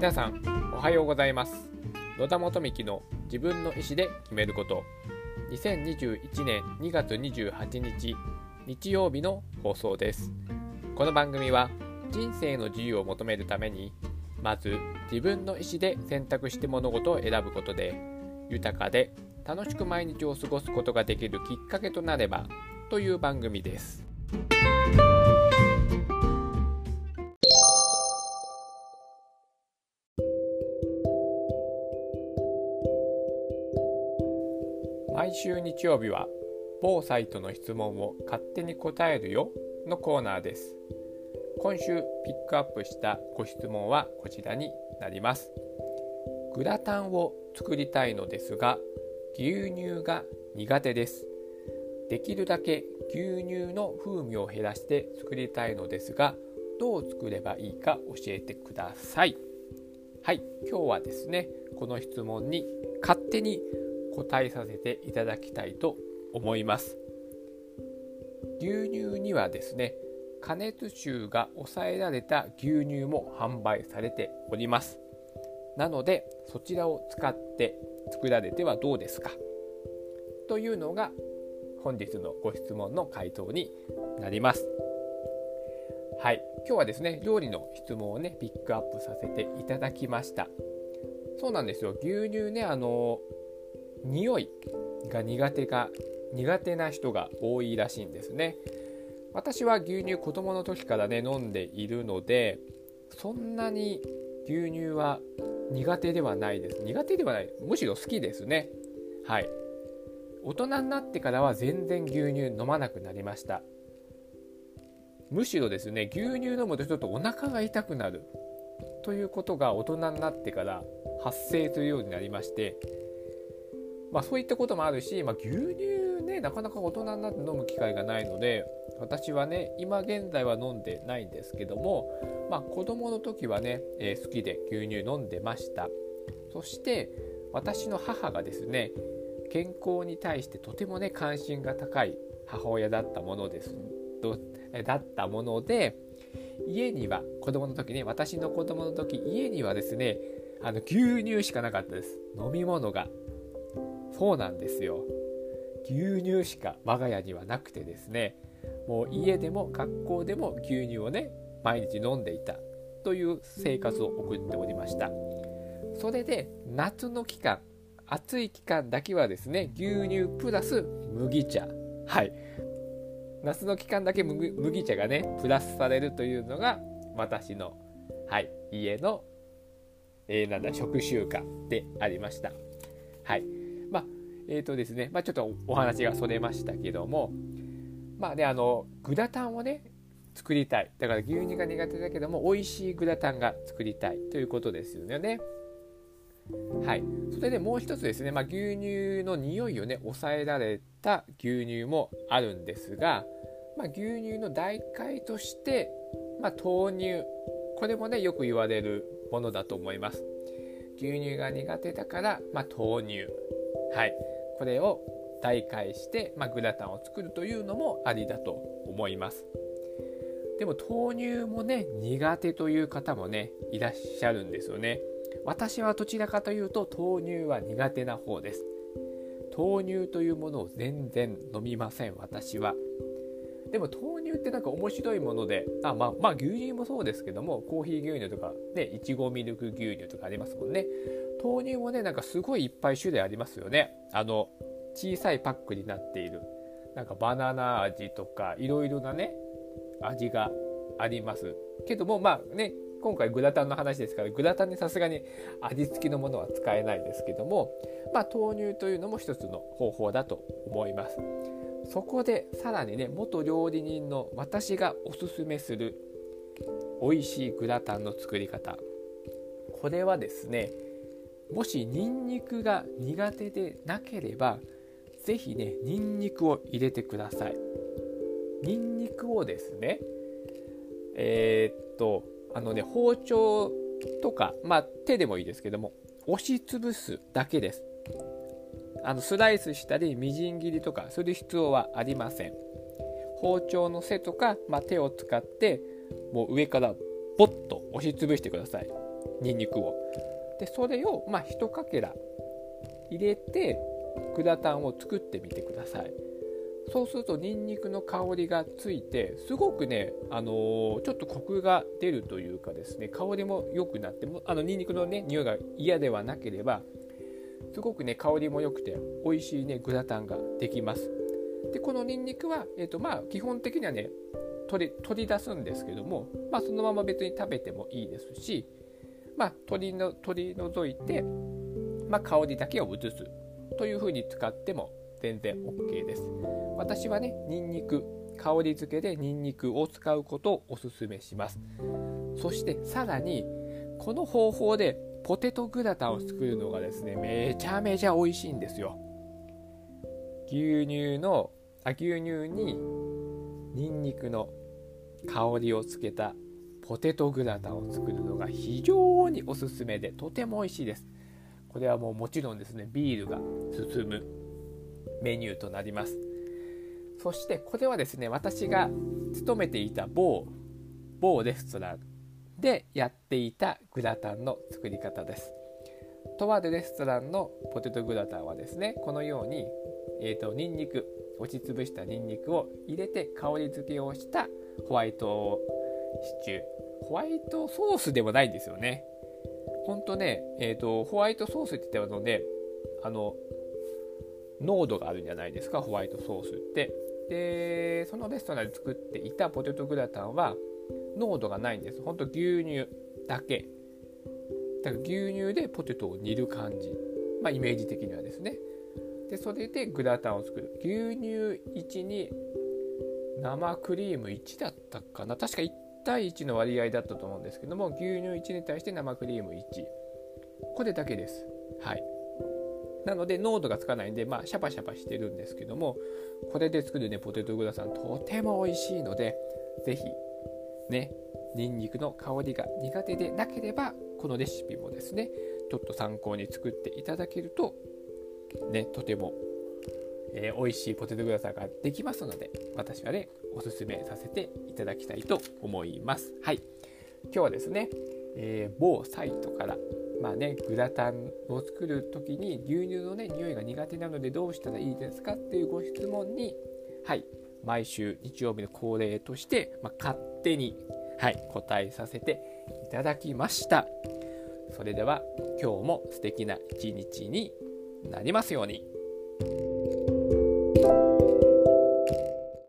皆さんおはようございます。野田元幹の自分の意思で決めること、2021年2月28日日曜日の放送です。この番組は人生の自由を求めるために、まず自分の意思で選択して物事を選ぶことで、豊かで楽しく毎日を過ごすことができるきっかけとなればという番組です。毎週日曜日は某サイトの質問を勝手に答えるよのコーナーです。今週ピックアップしたご質問はこちらになります。グラタンを作りたいのですが、牛乳が苦手です。できるだけ牛乳の風味を減らして作りたいのですが、どう作ればいいか教えてください。はい、今日はですね、この質問に勝手に答えさせていただきたいと思います。牛乳にはですね、加熱臭が抑えられた牛乳も販売されております。なのでそちらを使って作られてはどうですかというのが本日のご質問の回答になります。はい、今日はですね、料理の質問をねピックアップさせていただきました。そうなんですよ、牛乳ね、匂いが苦手な人が多いらしいんですね。私は牛乳子供の時からね飲んでいるので、そんなに牛乳は苦手ではないです。むしろ好きですね。はい。大人になってからは全然牛乳飲まなくなりました。むしろですね、牛乳飲むとちょっとお腹が痛くなるということが大人になってから発生するようになりまして、そういったこともあるし、牛乳ねなかなか大人になって飲む機会がないので、私はね今現在は飲んでないんですけども、子供の時はね、好きで牛乳飲んでました。そして私の母がですね、健康に対してとてもね関心が高い母親だったものです。だったもので、家には私の子供の時家にはですね、牛乳しかなかったです。飲み物が。そうなんですよ、牛乳しか我が家にはなくてですね、もう家でも学校でも牛乳をね毎日飲んでいたという生活を送っておりました。それで夏の期間、暑い期間だけはですね、牛乳プラス麦茶、はい、夏の期間だけ麦茶がねプラスされるというのが私の、はい、家の、食習慣でありました。はい、ですね、ちょっとお話がそれましたけども、グラタンをね作りたい、だから牛乳が苦手だけども美味しいグラタンが作りたいということですよね。はい、それでもう一つですね、牛乳の匂いをね抑えられた牛乳もあるんですが、牛乳の代替として、豆乳、これもねよく言われるものだと思います。牛乳が苦手だから、豆乳、はい、これを代替して、グラタンを作るというのもありだと思います。でも豆乳もね苦手という方もねいらっしゃるんですよね。私はどちらかというと豆乳は苦手な方です。豆乳というものを全然飲みません、私は。でも豆乳ってなんか面白いもので、牛乳もそうですけども、コーヒー牛乳とかね、いちごミルク牛乳とかありますもんね。豆乳もねなんかすごいいっぱい種類ありますよね。小さいパックになっている、なんかバナナ味とかいろいろなね味がありますけども、今回グラタンの話ですから、グラタンにさすがに味付きのものは使えないですけども、豆乳というのも一つの方法だと思います。そこでさらにね、元料理人の私がおすすめする美味しいグラタンの作り方、これはですね、もしニンニクが苦手でなければぜひねニンニクを入れてください。ニンニクをですね、包丁とか、手でもいいですけども押しつぶすだけです。スライスしたりみじん切りとかする必要はありません。包丁の背とか、手を使ってもう上からポッと押しつぶしてください。ニンニクを。でそれをまあ1かけら入れてグラタンを作ってみてください。そうするとニンニクの香りがついてすごくね、ちょっとコクが出るというかですね、香りも良くなって、ニンニクのね匂いが嫌ではなければすごくね香りも良くて美味しいねグラタンができます。でこのニンニクは、基本的にはね取り出すんですけども、そのまま別に食べてもいいですし、取り除いて、香りだけを移すというふうに使っても全然 OK です。私はねニンニク香り付けでニンニクを使うことをおすすめします。そしてさらにこの方法でポテトグラタンを作るのがですねめちゃめちゃ美味しいんですよ。牛乳にニンニクの香りをつけたポテトグラタンを作るのが非常におすすめでとても美味しいです。これはもうもちろんですねビールが進むメニューとなります。そしてこれはですね私が勤めていた某レストランでやっていたグラタンの作り方です。とあるレストランのポテトグラタンはですねこのように、ニンニク落ちつぶしたニンニクを入れて香り付けをしたホワイトソースでもないんですよね。本当ね、ホワイトソースって言ったので濃度があるんじゃないですか、ホワイトソースって。でそのレストランで作っていたポテトグラタンは濃度がないんです。ほんと牛乳だけだから牛乳でポテトを煮る感じ、イメージ的にはですね。でそれでグラタンを作る。牛乳1に生クリーム1だったかな、確か1対1の割合だったと思うんですけども、牛乳1に対して生クリーム1、これだけです。なので濃度がつかないんで、シャパシャパしてるんですけども、これで作るねポテトグラタンとても美味しいので、ぜひねニンニクの香りが苦手でなければこのレシピもですねちょっと参考に作っていただけるとねとても、美味しいポテトグラタンができますので、私はねおすすめさせていただきたいと思います。今日はですね、某サイトからグラタンを作るときに牛乳のね匂いが苦手なのでどうしたらいいですかっていうご質問に、毎週日曜日の恒例として、勝手に、答えさせていただきました。それでは今日も素敵な一日になりますように。